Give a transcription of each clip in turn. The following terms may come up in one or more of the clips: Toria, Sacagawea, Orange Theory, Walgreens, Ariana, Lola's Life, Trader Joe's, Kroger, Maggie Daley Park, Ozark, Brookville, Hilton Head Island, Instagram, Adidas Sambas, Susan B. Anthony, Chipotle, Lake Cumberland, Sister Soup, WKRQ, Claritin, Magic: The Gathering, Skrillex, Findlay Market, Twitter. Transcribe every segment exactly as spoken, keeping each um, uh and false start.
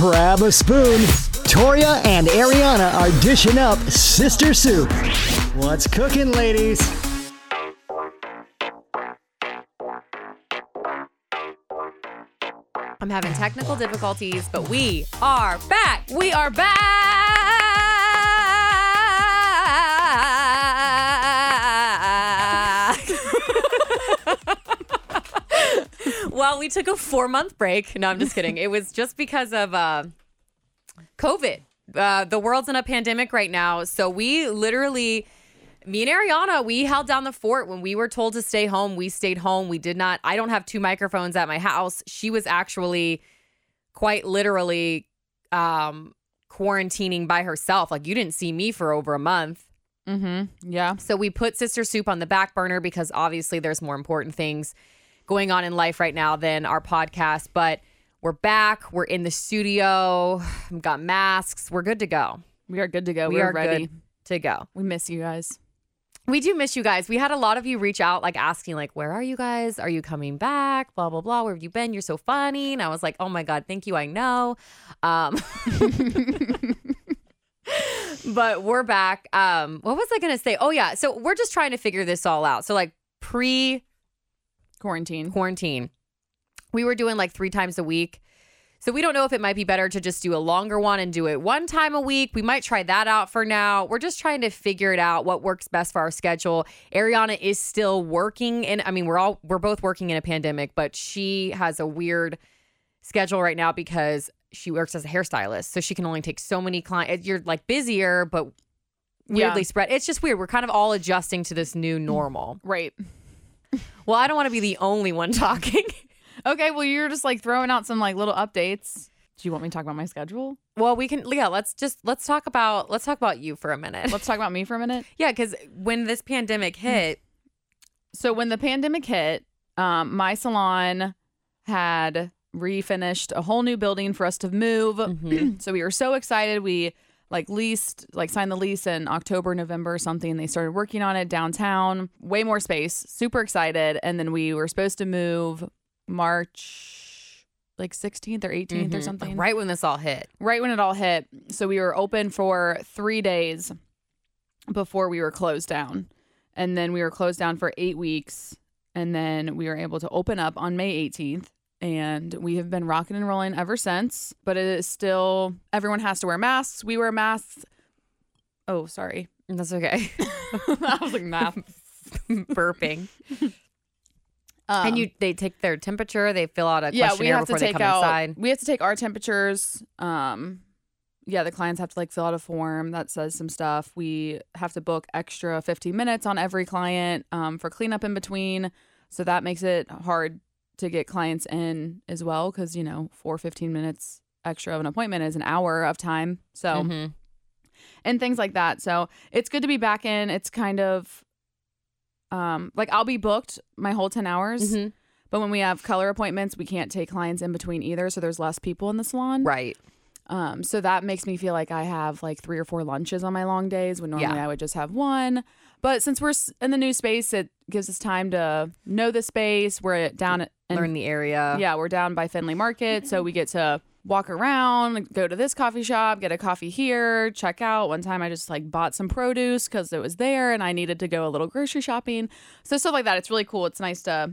grab a spoon. Toria and Ariana are dishing up Sister Soup. What's cooking, ladies? I'm having technical difficulties, but we are back. We are back. Well, we took a four-month break. No, I'm just kidding. It was just because of uh, COVID. Uh, the world's in a pandemic right now. So we literally... Me and Ariana, we held down the fort. When we were told to stay home, we stayed home. We did not. I don't have two microphones at my house. She was actually quite literally um, quarantining by herself. Like, you didn't see me for over a month. Mm-hmm. Yeah. So we put Sister Soup on the back burner because obviously there's more important things going on in life right now than our podcast. But we're back. We're in the studio. We've got masks. We're good to go. We are good to go. We we're are ready good to go. We miss you guys. We do miss you guys. We had a lot of you reach out, like asking, like, where are you guys? Are you coming back? Blah, blah, blah. Where have you been? You're so funny. And I was like, oh my God, thank you. I know. Um, but we're back. Um, what was I going to say? Oh, yeah. So we're just trying to figure this all out. So like pre quarantine, quarantine, we were doing like three times a week. So we don't know if it might be better to just do a longer one and do it one time a week. We might try that out for now. We're just trying to figure it out, what works best for our schedule. Ariana is still working in, I mean, we're all, we're both working in a pandemic, but she has a weird schedule right now because she works as a hairstylist. So she can only take so many clients. You're like busier, but weirdly yeah. spread. It's just weird. We're kind of all adjusting to this new normal. Right. Well, I don't want to be the only one talking. Okay, well, you're just like throwing out some like little updates. Do you want me to talk about my schedule? Well, we can, yeah, let's just, let's talk about, let's talk about you for a minute. Let's talk about me for a minute? Yeah, because when this pandemic hit. So when the pandemic hit, um, my salon had refinished a whole new building for us to move. Mm-hmm. So we were so excited. We like leased, like signed the lease in October, November or something. They started working on it downtown. Way more space. Super excited. And then we were supposed to move March like sixteenth or eighteenth mm-hmm. or something. Right when this all hit. Right when it all hit. So we were open for three days before we were closed down. And then we were closed down for eight weeks. And then we were able to open up on May eighteenth. And we have been rocking and rolling ever since. But it is still, everyone has to wear masks. We wear masks. Oh, sorry. That's okay. I was like math burping. Um, and you, they take their temperature. They fill out a yeah, questionnaire before they come out, inside. We have to take our temperatures. Um, yeah, the clients have to like fill out a form that says some stuff. We have to book extra fifteen minutes on every client um, for cleanup in between. So that makes it hard to get clients in as well because, you know, four fifteen minutes extra of an appointment is an hour of time. So mm-hmm. and things like that. So it's good to be back in. It's kind of... Um, like I'll be booked my whole ten hours, mm-hmm. but when we have color appointments, we can't take clients in between either. So there's less people in the salon. Right. Um, so that makes me feel like I have like three or four lunches on my long days when normally yeah. I would just have one. But since we're in the new space, it gives us time to know the space. We're down at and, learn the area. Yeah. We're down by Findlay Market. So we get to walk around, go to this coffee shop, get a coffee here, check out. One time I just like bought some produce because it was there and I needed to go a little grocery shopping. So stuff like that. It's really cool. It's nice to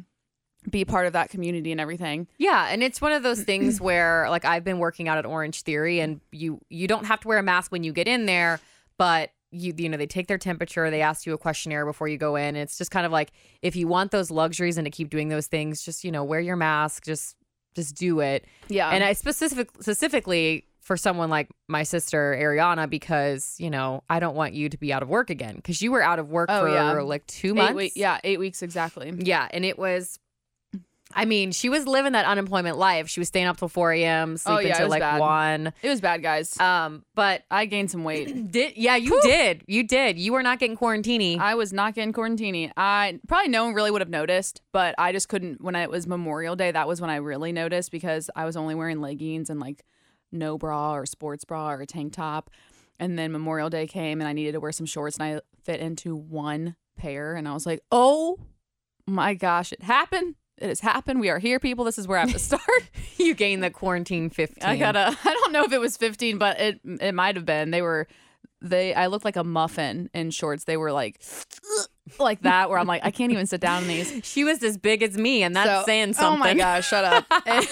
be part of that community and everything. Yeah. And it's one of those things where like I've been working out at Orange Theory and you, you don't have to wear a mask when you get in there, but you, you know, they take their temperature. They ask you a questionnaire before you go in. And it's just kind of like, if you want those luxuries and to keep doing those things, just, you know, wear your mask, just Just do it. Yeah. And I specific, specifically for someone like my sister, Ariana, because, you know, I don't want you to be out of work again because you were out of work oh, for yeah. like two months. Eight we- yeah. Eight weeks. Exactly. Yeah. And it was, I mean, she was living that unemployment life. She was staying up till four a.m., sleeping oh, yeah, till like bad. one. It was bad, guys. Um, But I gained some weight. did Yeah, you Whew. did. You did. You were not getting quarantini. I was not getting quarantini. I probably no one really would have noticed, but I just couldn't. When I, it was Memorial Day, that was when I really noticed because I was only wearing leggings and like no bra or sports bra or a tank top. And then Memorial Day came and I needed to wear some shorts and I fit into one pair. And I was like, oh my gosh, it happened. It has happened. We are here, people. This is where I have to start. You gained the quarantine fifteen. I got a, I don't know if it was fifteen, but it it might have been. They were, they, I looked like a muffin in shorts. They were like, like that, where I'm like, I can't even sit down in these. She was as big as me, and that's so, saying something. Oh my gosh, shut up. And,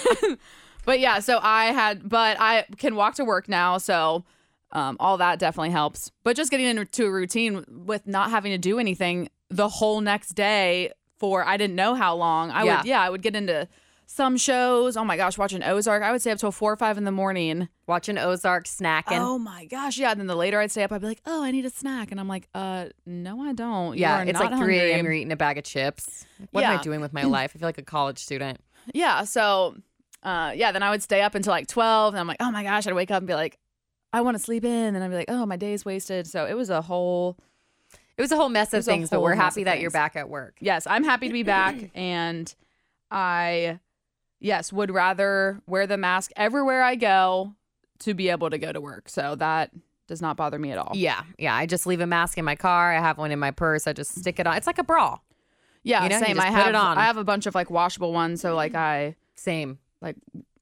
but yeah, so I had, but I can walk to work now, so um, all that definitely helps. But just getting into a routine with not having to do anything the whole next day, for I didn't know how long. I yeah. would yeah, I would get into some shows. Oh my gosh, watching Ozark. I would stay up till four or five in the morning. Watching Ozark, snacking. Oh my gosh, yeah. And then the later I'd stay up, I'd be like, oh, I need a snack. And I'm like, uh, no, I don't. Yeah, it's like three a.m. You're eating a bag of chips. What yeah. am I doing with my life? I feel like a college student. Yeah. So uh yeah, then I would stay up until like twelve, and I'm like, oh my gosh, I'd wake up and be like, I want to sleep in, and I'd be like, oh, my day's wasted. So it was a whole It was a whole mess of things, but we're happy that you're back at work. Yes, I'm happy to be back, and I, yes, would rather wear the mask everywhere I go to be able to go to work. So that does not bother me at all. Yeah, yeah. I just leave a mask in my car. I have one in my purse. I just stick it on. It's like a bra. Yeah, you know, same. I have. Put it on. I have a bunch of like washable ones, so like I same like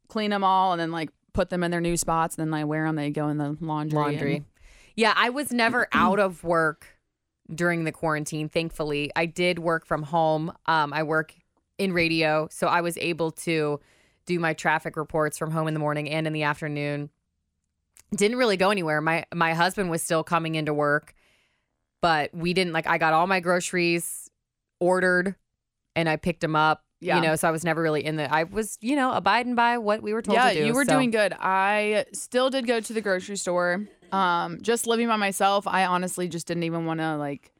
clean them all and then like put them in their new spots. And then I wear them. They go in the laundry. Laundry. And, yeah, I was never out of work during the quarantine, thankfully. I did work from home. Um, I work in radio, so I was able to do my traffic reports from home in the morning and in the afternoon. Didn't really go anywhere. My my husband was still coming into work, but we didn't, like, I got all my groceries ordered, and I picked them up, yeah. you know, so I was never really in the, I was, you know, abiding by what we were told yeah, to do. Yeah, you were so. doing good. I still did go to the grocery store. Um, just living by myself, I honestly just didn't even want to like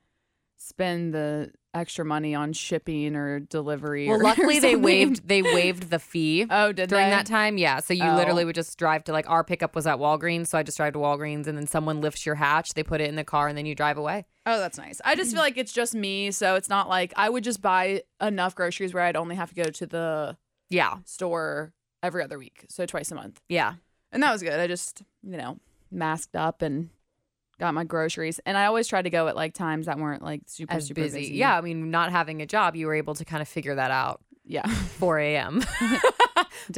spend the extra money on shipping or delivery. Well, or, luckily or they waived they waived the fee. Oh, did during they? that time? Yeah, so you oh. literally would just drive to like our pickup was at Walgreens, so I just drive to Walgreens, and then someone lifts your hatch, they put it in the car, and then you drive away. Oh, that's nice. I just feel like it's just me, so it's not like I would just buy enough groceries where I'd only have to go to the yeah store every other week, so twice a month. Yeah, and that was good. I just you know. masked up and got my groceries, and I always tried to go at like times that weren't like super As super busy. busy yeah I mean, not having a job, you were able to kind of figure that out. Yeah, four a.m.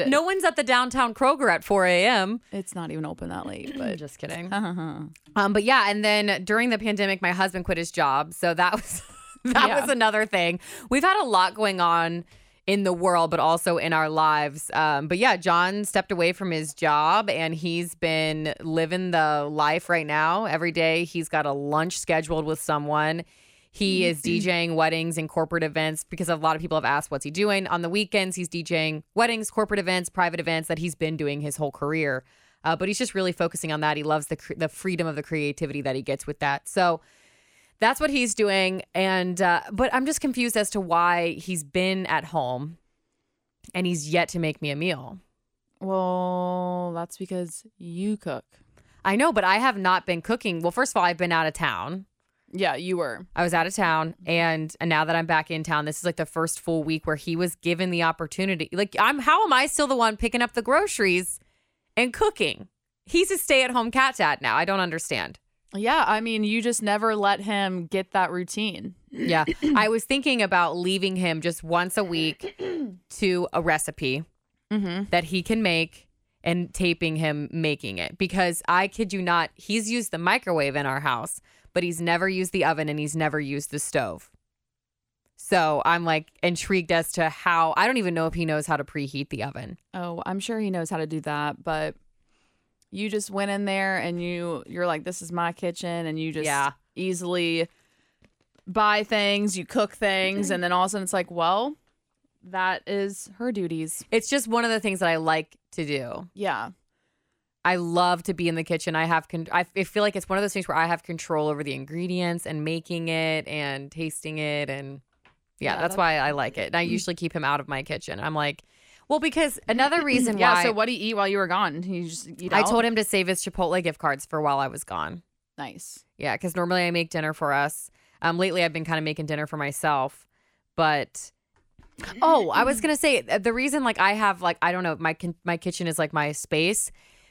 No one's at the downtown Kroger at four a.m. It's not even open that late, but just kidding. um but yeah, and then during the pandemic my husband quit his job, so that was that yeah. was another thing. We've had a lot going on in the world, but also in our lives. Um, but yeah, John stepped away from his job, and he's been living the life right now. Every day he's got a lunch scheduled with someone. He is DJing weddings and corporate events, because a lot of people have asked, what's he doing? On the weekends, he's DJing weddings, corporate events, private events that he's been doing his whole career. Uh, but he's just really focusing on that. He loves the cre- the freedom of the creativity that he gets with that. So that's what he's doing. And uh, but I'm just confused as to why he's been at home and he's yet to make me a meal. Well, that's because you cook. I know, but I have not been cooking. Well, first of all, I've been out of town. Yeah, you were. I was out of town. And, and now that I'm back in town, this is like the first full week where he was given the opportunity. Like, I'm how am I still the one picking up the groceries and cooking? He's a stay-at-home cat dad now. I don't understand. Yeah, I mean, you just never let him get that routine. Yeah. I was thinking about leaving him just once a week to a recipe mm-hmm. that he can make and taping him making it. Because I kid you not, he's used the microwave in our house, but he's never used the oven and he's never used the stove. So I'm like intrigued as to how, I don't even know if he knows how to preheat the oven. Oh, I'm sure he knows how to do that, but you just went in there and you, you're like, this is my kitchen. And you just yeah. easily buy things, you cook things. And then all of a sudden it's like, well, that is her duties. It's just one of the things that I like to do. Yeah. I love to be in the kitchen. I have, con- I feel like it's one of those things where I have control over the ingredients and making it and tasting it. And yeah, yeah that's that- why I like it. And I usually keep him out of my kitchen. I'm like, well, because another reason yeah, why... Yeah, so what do you eat while you were gone? You just eat out? I told him to save his Chipotle gift cards for while I was gone. Nice. Yeah, because normally I make dinner for us. Um, lately, I've been kind of making dinner for myself. But... Oh, I was going to say, the reason like I have like, I don't know, my my kitchen is like my space.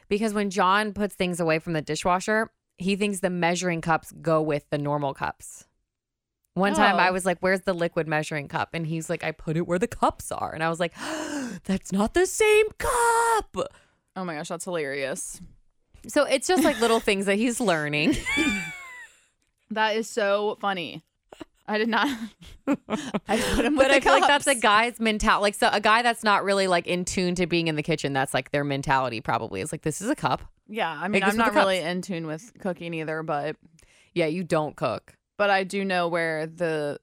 Because when John puts things away from the dishwasher, he thinks the measuring cups go with the normal cups. One oh. time I was like, where's the liquid measuring cup? And he's like, I put it where the cups are. And I was like, that's not the same cup. Oh my gosh, that's hilarious. So it's just like little things that he's learning. That is so funny. I did not. I put him with but the I feel cups. Like that's a guy's mentality. Like, so a guy that's not really like in tune to being in the kitchen, that's like their mentality probably. It's like, this is a cup. Yeah. I mean, I'm not really in tune with cooking either, but. Yeah, you don't cook. But I do know where the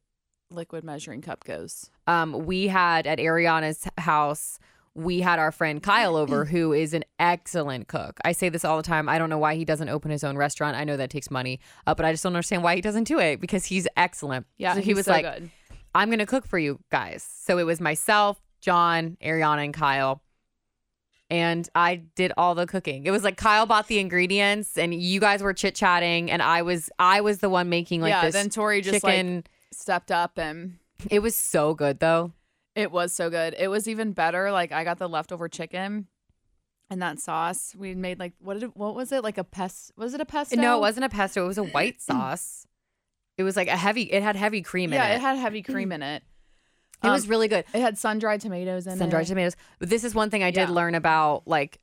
liquid measuring cup goes. Um, we had at Ariana's house, we had our friend Kyle over, who is an excellent cook. I say this all the time. I don't know why he doesn't open his own restaurant. I know that takes money, uh, but I just don't understand why he doesn't do it because he's excellent. Yeah, so he was so like, good. I'm going to cook for you guys. So it was myself, John, Ariana, and Kyle. And I did all the cooking. It was like Kyle bought the ingredients and you guys were chit chatting. And I was I was the one making like yeah, this. Yeah, then Tori just chicken. Like stepped up and. It was so good though. It was so good. It was even better. Like I got the leftover chicken and that sauce. We made like, what did it, what was it? Like a pesto? Was it a pesto? No, it wasn't a pesto. It was a white sauce. It was like a heavy, it had heavy cream in yeah, it. Yeah, it had heavy cream in it. It um, was really good. It had sun-dried tomatoes in sun-dried it. Sun-dried tomatoes. This is one thing I did yeah. learn about, like,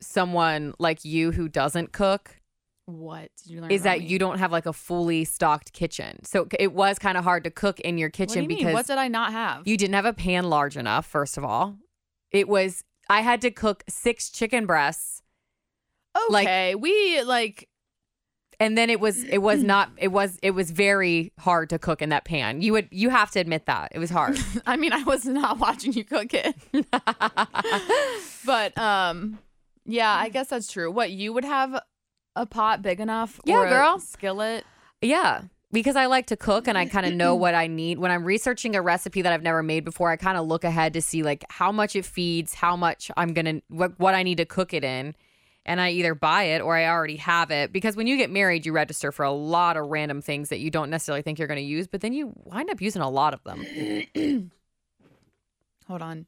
someone like you who doesn't cook. What did you learn Is about that me? You don't have, like, a fully stocked kitchen. So it was kind of hard to cook in your kitchen. What do you because mean? What did I not have? You didn't have a pan large enough, first of all. It was, I had to cook six chicken breasts. Okay. Like, we, like... And then it was it was not it was it was very hard to cook in that pan. You would you have to admit that it was hard. I mean, I was not watching you cook it, but um, yeah, I guess that's true. What you would have a pot big enough, yeah, or girl, a skillet, yeah, because I like to cook and I kind of know what I need when I'm researching a recipe that I've never made before. I kind of look ahead to see like how much it feeds, how much I'm gonna what what I need to cook it in. And I either buy it or I already have it. Because when you get married, you register for a lot of random things that you don't necessarily think you're going to use. But then you wind up using a lot of them. Hold on.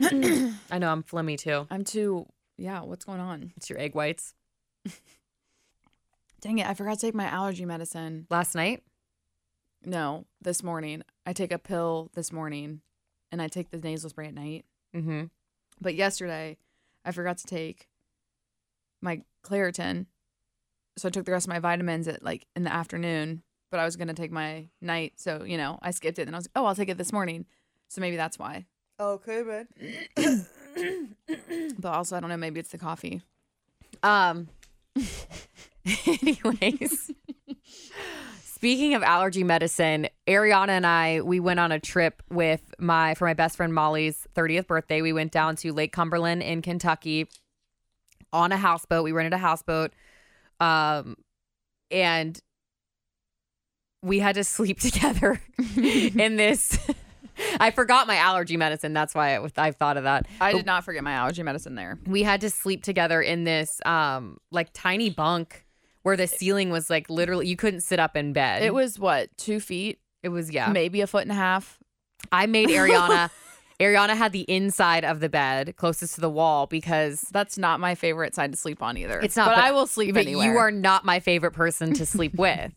I know, I'm phlegmy too. I'm too. Yeah, what's going on? It's your egg whites. Dang it, I forgot to take my allergy medicine. Last night? No, this morning. I take a pill this morning. And I take the nasal spray at night. Mm-hmm. But yesterday, I forgot to take my Claritin, so I took the rest of my vitamins at like in the afternoon, but I was gonna take my night, so you know I skipped it, and I was like, oh, I'll take it this morning, so maybe that's why. Okay, man. But also I don't know, maybe it's the coffee. Um. Anyways, speaking of allergy medicine, Ariana and I we went on a trip with my for my best friend Molly's thirtieth birthday. We went down to Lake Cumberland in Kentucky. On a houseboat. We rented a houseboat. Um, and we had to sleep together in this. I forgot my allergy medicine. That's why I, I thought of that. I but did not forget my allergy medicine there. We had to sleep together in this um, like tiny bunk where the ceiling was like literally, you couldn't sit up in bed. It was what, two feet? It was, yeah. Maybe a foot and a half. I made Ariana... Ariana had the inside of the bed closest to the wall because that's not my favorite side to sleep on either. It's not, but, but I will sleep anywhere. You are not my favorite person to sleep with.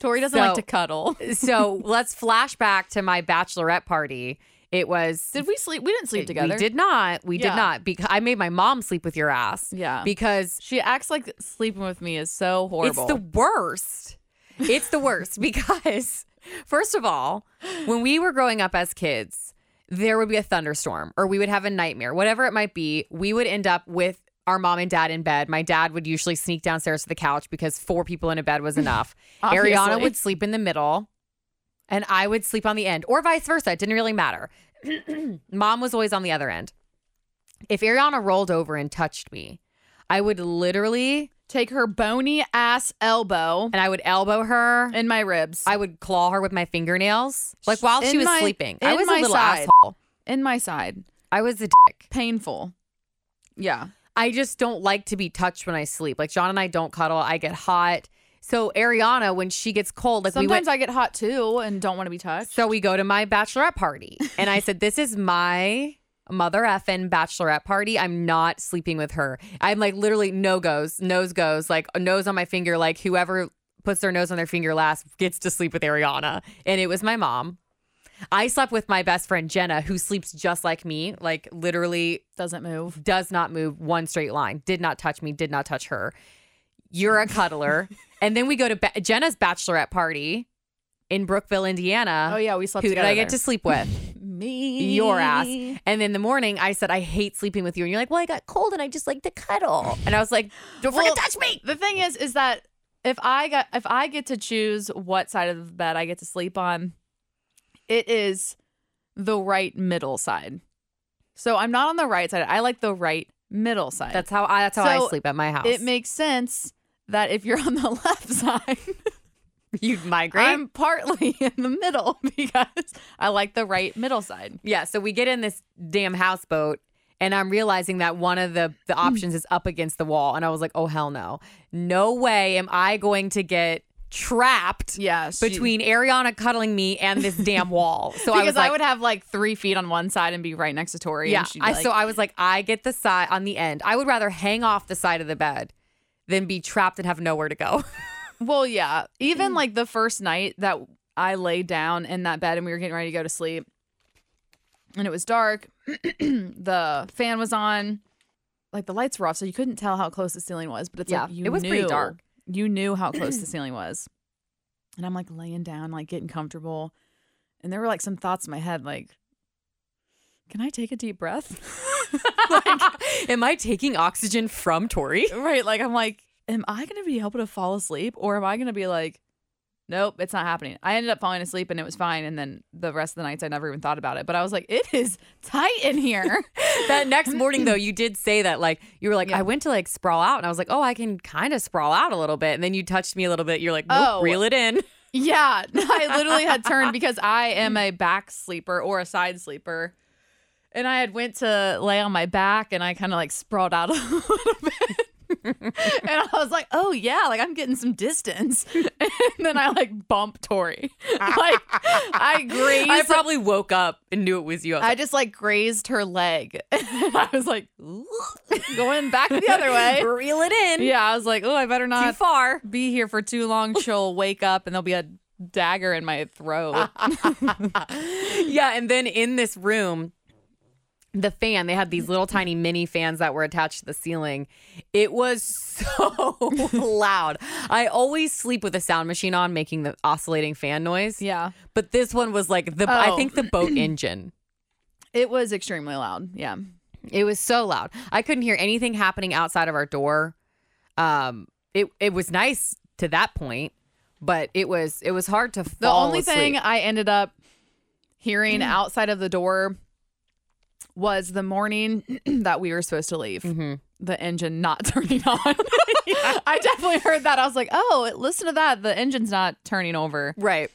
Tori doesn't so, like to cuddle. So let's flash back to my bachelorette party. It was. Did we sleep? We didn't sleep together. We did not. We yeah. did not. Because I made my mom sleep with your ass. Yeah. Because she acts like sleeping with me is so horrible. It's the worst. It's the worst because first of all, when we were growing up as kids, there would be a thunderstorm or we would have a nightmare, whatever it might be. We would end up with our mom and dad in bed. My dad would usually sneak downstairs to the couch because four people in a bed was enough. Ariana would sleep in the middle and I would sleep on the end or vice versa. It didn't really matter. Mom was always on the other end. If Ariana rolled over and touched me, I would literally take her bony ass elbow and I would elbow her in my ribs. I would claw her with my fingernails, like while in she was my, sleeping. I was a little side. asshole. In my side. I was a dick. Painful. Yeah. I just don't like to be touched when I sleep. Like John and I don't cuddle. I get hot. So Ariana, when she gets cold, like sometimes we went, I get hot too and don't want to be touched. So we go to my bachelorette party and I said, this is my mother effing bachelorette party. I'm not sleeping with her. I'm like literally no goes, nose goes, like a nose on my finger. Like whoever puts their nose on their finger last gets to sleep with Ariana. And it was my mom. I slept with my best friend, Jenna, who sleeps just like me, like literally doesn't move, does not move one straight line, did not touch me, did not touch her. You're a cuddler. And then we go to ba- Jenna's bachelorette party in Brookville, Indiana. Oh, yeah. We slept together. Who did I get to sleep with? Me. Your ass. And then the morning I said, I hate sleeping with you. And you're like, well, I got cold and I just like to cuddle. And I was like, don't well, freaking touch me. The thing is, is that if I got if I get to choose what side of the bed I get to sleep on, it is the right middle side. So I'm not on the right side. I like the right middle side. That's how I that's how so I sleep at my house. It makes sense that if you're on the left side, you'd migrate. I'm partly in the middle because I like the right middle side. Yeah. So we get in this damn houseboat and I'm realizing that one of the, the options is up against the wall. And I was like, oh, hell no. No way am I going to get trapped yeah, she... between Ariana cuddling me and this damn wall. So because I, was like, I would have like three feet on one side and be right next to Toria. Yeah. And she'd be like... I, so I was like, I get the side on the end. I would rather hang off the side of the bed than be trapped and have nowhere to go. Well, yeah. Even like the first night that I lay down in that bed and we were getting ready to go to sleep and it was dark, the fan was on, like the lights were off, so you couldn't tell how close the ceiling was, but it's yeah, like you it was knew, pretty dark. You knew how close the ceiling was. And I'm like laying down, like getting comfortable. And there were like some thoughts in my head, like, can I take a deep breath? Like, am I taking oxygen from Tori? Right. Like, I'm like, am I going to be able to fall asleep or am I going to be like, nope, it's not happening? I ended up falling asleep and it was fine. And then the rest of the nights I never even thought about it. But I was like, it is tight in here. That next morning, though, you did say that, like, you were like, yeah. I went to like sprawl out and I was like, oh, I can kind of sprawl out a little bit. And then you touched me a little bit. You're like, nope, oh, reel it in. Yeah, I literally had turned because I am a back sleeper or a side sleeper. And I had went to lay on my back and I kind of like sprawled out a little bit. And I was like, oh, yeah, like I'm getting some distance. And then I like bumped Tori. Like I grazed. I probably woke up and knew it was you. I, was I like, just like grazed her leg. And I was like, going back the other way. Reel it in. Yeah, I was like, oh, I better not too far. Be here for too long. She'll wake up and there'll be a dagger in my throat. Yeah, and then in this room, the fan, they had these little tiny mini fans that were attached to the ceiling. It was so loud. I always sleep with a sound machine on making the oscillating fan noise. Yeah. But this one was like, the. Oh. I think the boat engine. It was extremely loud. Yeah. It was so loud. I couldn't hear anything happening outside of our door. Um, It, it was nice to that point, but it was, it was hard to fall The only asleep. Thing I ended up hearing mm. outside of the door was the morning that we were supposed to leave. Mm-hmm. The engine not turning on. Yeah. I definitely heard that. I was like, oh, listen to that. The engine's not turning over. Right.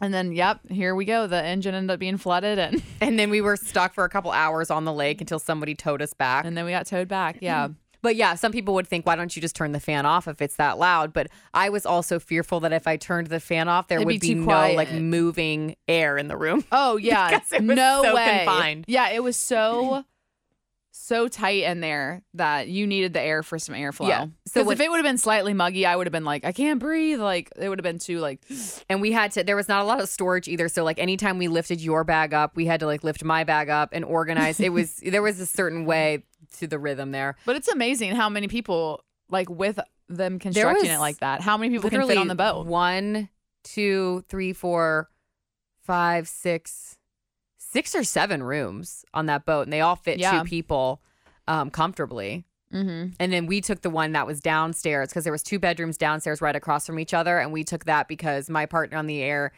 And then, yep, here we go. The engine ended up being flooded. And and then we were stuck for a couple hours on the lake until somebody towed us back. And then we got towed back. Yeah. But yeah, some people would think, why don't you just turn the fan off if it's that loud? But I was also fearful that if I turned the fan off, there It'd would be, be no quiet. Like moving air in the room. Oh, yeah. Because it was no so way. Confined. Yeah, it was so, so tight in there that you needed the air for some airflow. Yeah. So when, if it would have been slightly muggy, I would have been like, I can't breathe. Like it would have been too like. And we had to, there was not a lot of storage either. So like anytime we lifted your bag up, we had to like lift my bag up and organize. It was, there was a certain way to the rhythm there. But it's amazing how many people, like with them constructing it like that, how many people can fit on the boat. One, two, three, four, five, six, six or seven rooms on that boat. And they all fit yeah. two people um, comfortably. Mm-hmm. And then we took the one that was downstairs because there was two bedrooms downstairs right across from each other. And we took that because my partner on the air,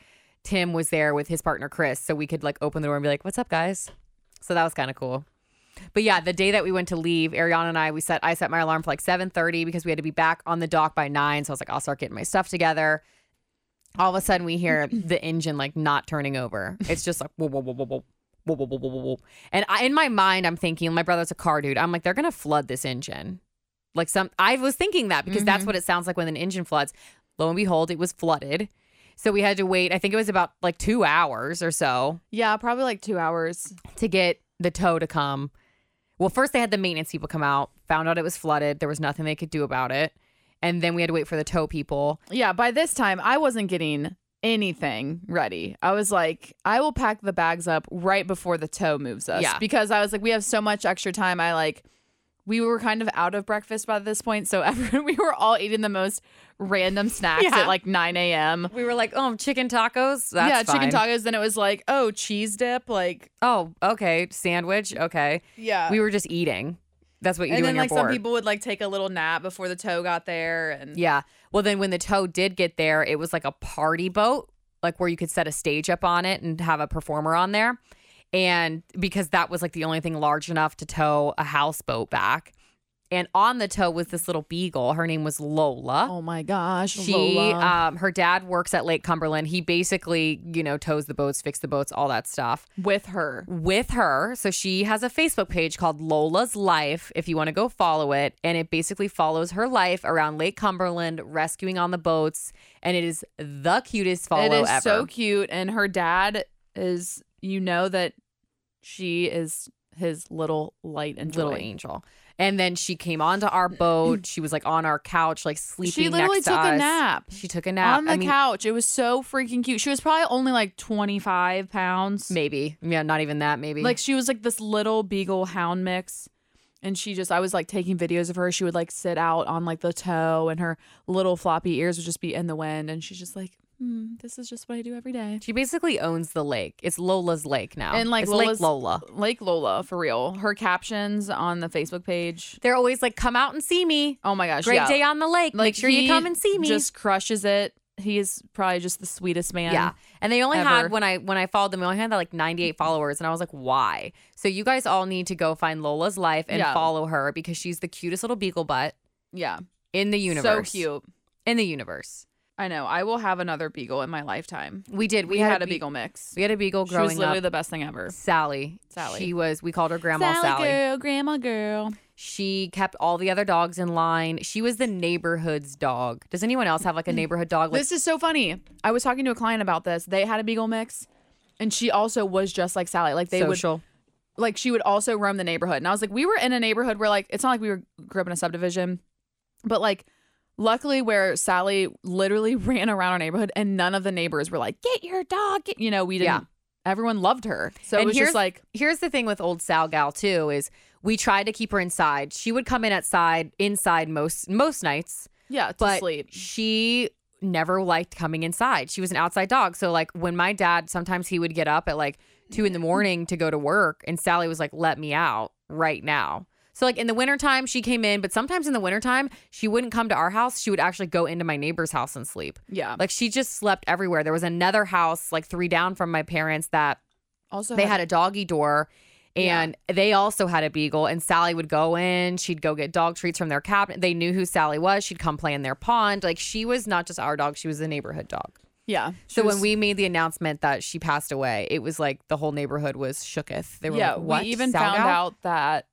Tim, was there with his partner, Chris. So we could like open the door and be like, what's up, guys? So that was kind of cool. But yeah, the day that we went to leave, Ariana and I, we set I set my alarm for like seven thirty because we had to be back on the dock by nine. So I was like, I'll start getting my stuff together. All of a sudden we hear the engine like not turning over. It's just like, whoa, whoa, whoa, whoa, whoa, whoa, whoa, whoa, whoa, whoa. And I, in my mind, I'm thinking, my brother's a car dude. I'm like, they're going to flood this engine. Like some, I was thinking that because mm-hmm. that's what it sounds like when an engine floods. Lo and behold, it was flooded. So we had to wait. I think it was about like two hours or so. Yeah, probably like two hours. To get the tow to come. Well, first they had the maintenance people come out, found out it was flooded. There was nothing they could do about it. and then we had to wait for the tow people. Yeah, by this time, I wasn't getting anything ready. I was like, I will pack the bags up right before the tow moves us. Yeah. Because I was like, we have so much extra time. I like... We were kind of out of breakfast by this point, so everyone, we were all eating the most random snacks yeah. at like nine a.m. We were like, oh, chicken tacos? That's yeah, fine. Chicken tacos. Then it was like, oh, cheese dip? Like, oh, okay, sandwich? Okay. Yeah. We were just eating. That's what you and do in your And then like board. Some people would like take a little nap before the tow got there. And yeah. Well, then when the tow did get there, it was like a party boat, like where you could set a stage up on it and have a performer on there. And because that was like the only thing large enough to tow a houseboat back. And on the tow was this little beagle. Her name was Lola. Oh, my gosh. She, Lola. Um, her dad works at Lake Cumberland. He basically, you know, tows the boats, fixes the boats, all that stuff. With her. With her. So she has a Facebook page called Lola's Life, if you want to go follow it. And it basically follows her life around Lake Cumberland, rescuing on the boats. And it is the cutest follow ever. It is ever. So cute. And her dad is... You know that she is his little light and joy. Little angel. And then she came onto our boat. She was like on our couch, like sleeping next to us. She literally took a nap. She took a nap. On the I mean, couch. It was so freaking cute. She was probably only like twenty-five pounds. Maybe. Yeah, not even that, maybe. Like she was like this little beagle hound mix. And she just, I was like taking videos of her. She would like sit out on like the tow and her little floppy ears would just be in the wind. And she's just like, Mm, this is just what I do every day. She basically owns the lake. It's Lola's Lake now. And like it's Lola's, Lake Lola. Lake Lola, for real. Her captions on the Facebook page. They're always like, come out and see me. Oh my gosh. Great yeah. day on the lake. Like, Make sure you come and see me. Just crushes it. He is probably just the sweetest man. Yeah. And they only ever. had, when I when I followed them, they only had like ninety-eight followers. And I was like, why? So you guys all need to go find Lola's Life and yeah. follow her because she's the cutest little beagle butt. Yeah. In the universe. So cute. In the universe. I know. I will have another beagle in my lifetime. We did. We, we had, had a be- beagle mix. We had a beagle growing up. She was literally up. the best thing ever. Sally. Sally. She was, we called her Grandma Sally. Sally girl, Grandma girl. She kept all the other dogs in line. She was the neighborhood's dog. Does anyone else have like a neighborhood dog? Like- this is so funny. I was talking to a client about this. They had a beagle mix and she also was just like Sally. Like they Social. would. Like she would also roam the neighborhood. And I was like, we were in a neighborhood where like, it's not like we were grew up in a subdivision, but like, luckily, where Sally literally ran around our neighborhood and none of the neighbors were like, get your dog. Get. You know, we didn't. Yeah. Everyone loved her. So and it was just like. Here's the thing with old Sal Gal, too, is we tried to keep her inside. She would come in outside, inside most most nights. Yeah, to but sleep. She never liked coming inside. She was an outside dog. So, like, when my dad, sometimes he would get up at like two in the morning to go to work. And Sally was like, let me out right now. So, like, in the wintertime, she came in. But sometimes in the wintertime, she wouldn't come to our house. She would actually go into my neighbor's house and sleep. Yeah. Like, she just slept everywhere. There was another house, like, three down from my parents that also they had, had a doggy door. And yeah. they also had a beagle. And Sally would go in. She'd go get dog treats from their cabinet. They knew who Sally was. She'd come play in their pond. Like, she was not just our dog. She was the neighborhood dog. Yeah. So was, when we made the announcement that she passed away, it was like the whole neighborhood was shooketh. They were yeah, like, what? We even Sal found out, out that...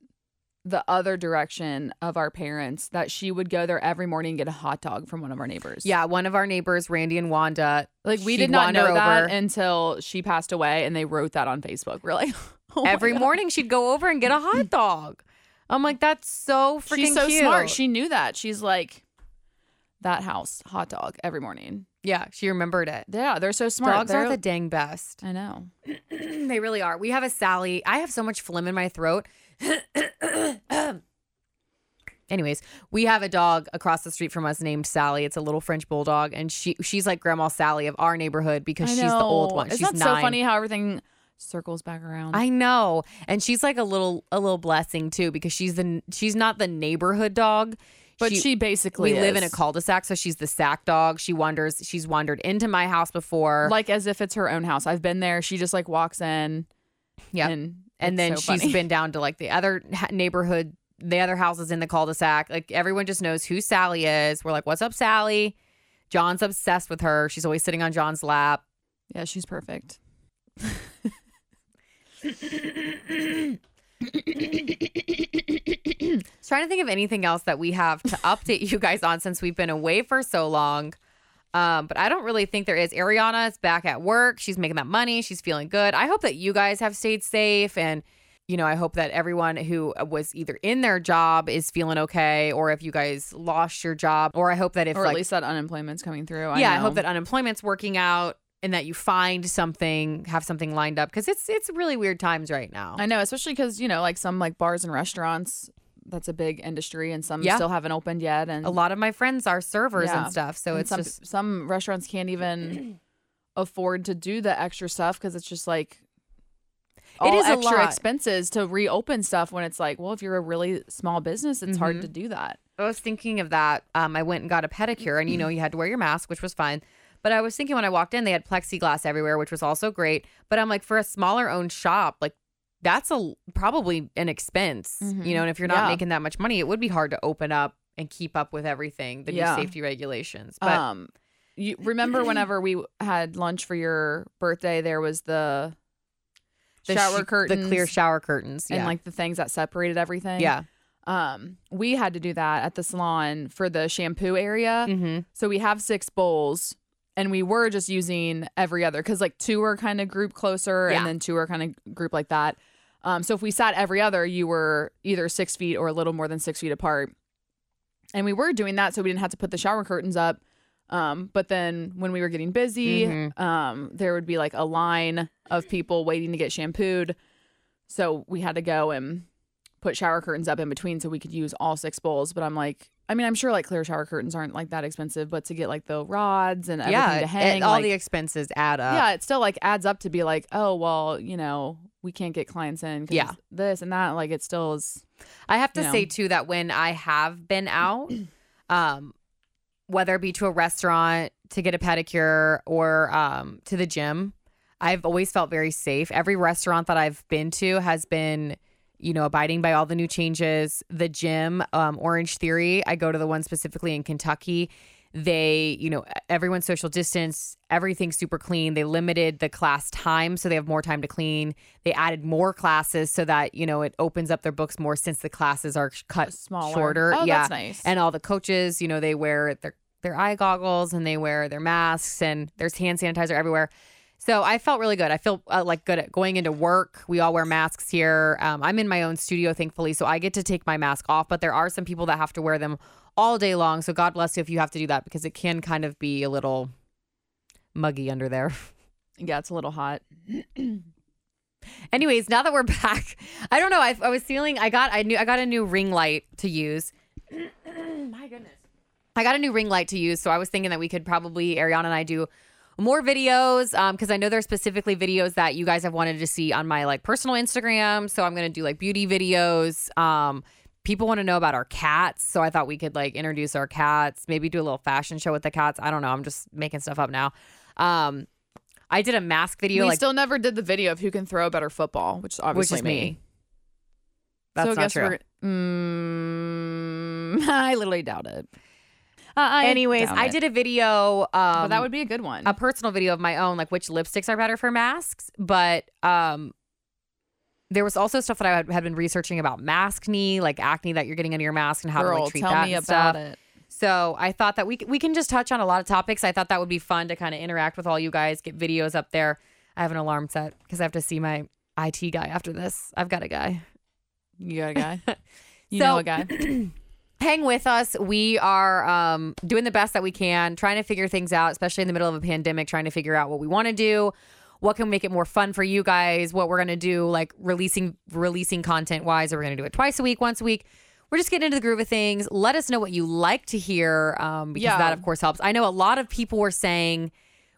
the other direction of our parents that she would go there every morning and get a hot dog from one of our neighbors. Yeah, one of our neighbors, Randy and Wanda. Like we did not know that until she passed away and they wrote that on Facebook. We're like, oh every morning she'd go over and get a hot dog. I'm like, that's so freaking cute. She's so smart. She knew that. She's like, that house, hot dog every morning. Yeah, she remembered it. Yeah, they're so smart. Dogs they're, are the dang best. I know. They really are. We have a Sally. I have so much phlegm in my throat. Anyways, we have a dog across the street from us named Sally. It's a little French bulldog, and she she's like Grandma Sally of our neighborhood because she's the old one. She's nine. It's so funny how everything circles back around. I know, and she's like a little a little blessing too because she's the she's not the neighborhood dog, but she, she basically we is. live in a cul-de-sac, so she's the sack dog. She wanders. She's wandered into my house before, like as if it's her own house. I've been there. She just like walks in, yeah, and. And then so she's been down to like the other neighborhood, the other houses in the cul-de-sac. Like everyone just knows who Sally is. We're like, what's up, Sally? John's obsessed with her. She's always sitting on John's lap. Yeah, she's perfect. Trying to think of anything else that we have to update you guys on since we've been away for so long. Um, but I don't really think there is. Ariana is back at work. She's making that money. She's feeling good. I hope that you guys have stayed safe and you know, I hope that everyone who was either in their job is feeling okay, or if you guys lost your job, or I hope that if or at like, least that unemployment's coming through. I yeah, know. I hope that unemployment's working out and that you find something, have something lined up, because it's it's really weird times right now. I know, especially because you know, like some like bars and restaurants, that's a big industry, and some yeah. still haven't opened yet. And a lot of my friends are servers yeah. and stuff, so and it's some, just some restaurants can't even afford to do the extra stuff because it's just like. All it is extra a lot. Expenses to reopen stuff when it's like, well, if you're a really small business, it's mm-hmm. hard to do that. I was thinking of that. Um, I went and got a pedicure and, you know, you had to wear your mask, which was fine. But I was thinking when I walked in, they had plexiglass everywhere, which was also great. But I'm like, for a smaller owned shop, like that's a probably an expense, mm-hmm. you know, and if you're not yeah. making that much money, it would be hard to open up and keep up with everything, the yeah. new safety regulations. But um, you remember whenever we had lunch for your birthday, there was the... The shower sh- curtains. The clear shower curtains. Yeah. And like the things that separated everything. Yeah. Um, we had to do that at the salon for the shampoo area. Mm-hmm. So we have six bowls and we were just using every other because like two are kind of grouped closer yeah. and then two are kind of grouped like that. Um, so if we sat every other, you were either six feet or a little more than six feet apart. And we were doing that so we didn't have to put the shower curtains up. Um, but then when we were getting busy, mm-hmm. um, there would be like a line of people waiting to get shampooed. So we had to go and put shower curtains up in between so we could use all six bowls. But I'm like, I mean, I'm sure like clear shower curtains aren't like that expensive, but to get like the rods and everything yeah, to hang. It, all like, the expenses add up. Yeah. It still like adds up to be like, oh, well, you know, we can't get clients in because yeah. this and that. Like it still is. I have to you know. say too, that when I have been out, um, whether it be to a restaurant, to get a pedicure, or um, to the gym, I've always felt very safe. Every restaurant that I've been to has been, you know, abiding by all the new changes. The gym, um, Orange Theory, I go to the one specifically in Kentucky. They, you know, everyone's social distance, everything's super clean. They limited the class time so they have more time to clean. They added more classes so that, you know, it opens up their books more since the classes are cut smaller. Shorter. Oh, yeah. That's nice. And all the coaches, you know, they wear their, their eye goggles and they wear their masks and there's hand sanitizer everywhere. So I felt really good. I feel uh, like good at going into work. We all wear masks here. Um, I'm in my own studio, thankfully, so I get to take my mask off. But there are some people that have to wear them all day long. So God bless you if you have to do that because it can kind of be a little muggy under there. Yeah, it's a little hot. Anyways, now that we're back, I don't know. I, I was feeling I got I knew I got a new ring light to use. My goodness. I got a new ring light to use. So I was thinking that we could probably, Ariana and I, do more videos because um, I know there's specifically videos that you guys have wanted to see on my like personal Instagram. So I'm going to do like beauty videos. Um, people want to know about our cats. So I thought we could like introduce our cats, maybe do a little fashion show with the cats. I don't know. I'm just making stuff up now. Um, I did a mask video. We like, still never did the video of who can throw a better football, which is obviously which is me. me. That's so not true. Mm, I literally doubt it. Uh, I Anyways, I did a video. Um, well, that would be a good one. A personal video of my own, like which lipsticks are better for masks. But um, there was also stuff that I had been researching about maskne, like acne that you're getting under your mask and how Girl, to like, treat tell that me and about stuff. It. So I thought that we we can just touch on a lot of topics. I thought that would be fun to kind of interact with all you guys, get videos up there. I have an alarm set because I have to see my I T guy after this. I've got a guy. You got a guy? You so, know a guy? Hang with us. We are um, doing the best that we can, trying to figure things out, especially in the middle of a pandemic, trying to figure out what we want to do, what can make it more fun for you guys, what we're going to do, like releasing releasing content-wise. Are we going to do it twice a week, once a week? We're just getting into the groove of things. Let us know what you like to hear um, because yeah. that, of course, helps. I know a lot of people were saying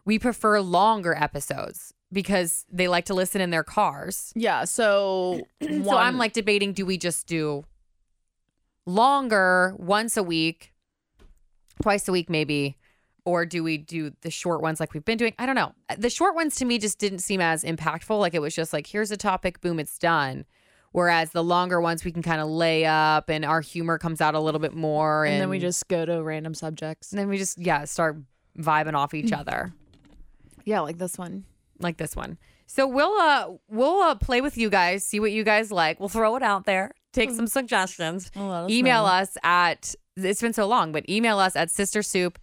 we prefer longer episodes because they like to listen in their cars. Yeah, so... so one- I'm like debating, do we just do... longer once a week, twice a week maybe, or do we do the short ones like we've been doing? I don't know. The short ones to me just didn't seem as impactful. Like it was just like, here's a topic, boom, it's done. Whereas the longer ones we can kind of lay up and our humor comes out a little bit more. And, and then we just go to random subjects. And then we just, yeah, start vibing off each other. Yeah, like this one. Like this one. So we'll uh, we'll uh, play with you guys, see what you guys like. We'll throw it out there. Take some suggestions. Us email know. us at, it's been so long, but email us at Sister Soup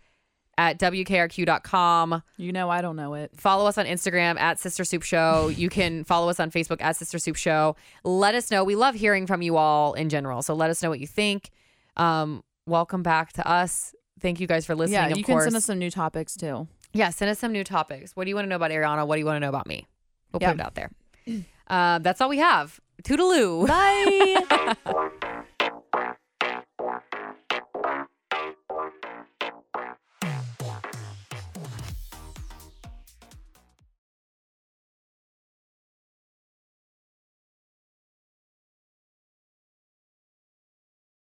at W K R Q dot com. You know I don't know it. Follow us on Instagram at Sister Soup Show. You can follow us on Facebook at Sister Soup Show. Let us know. We love hearing from you all in general. So let us know what you think. Um, welcome back to us. Thank you guys for listening, yeah, of course. You can send us some new topics, too. Yeah, send us some new topics. What do you want to know about Ariana? What do you want to know about me? We'll yeah. put it out there. Uh, that's all we have. Toodaloo. Bye.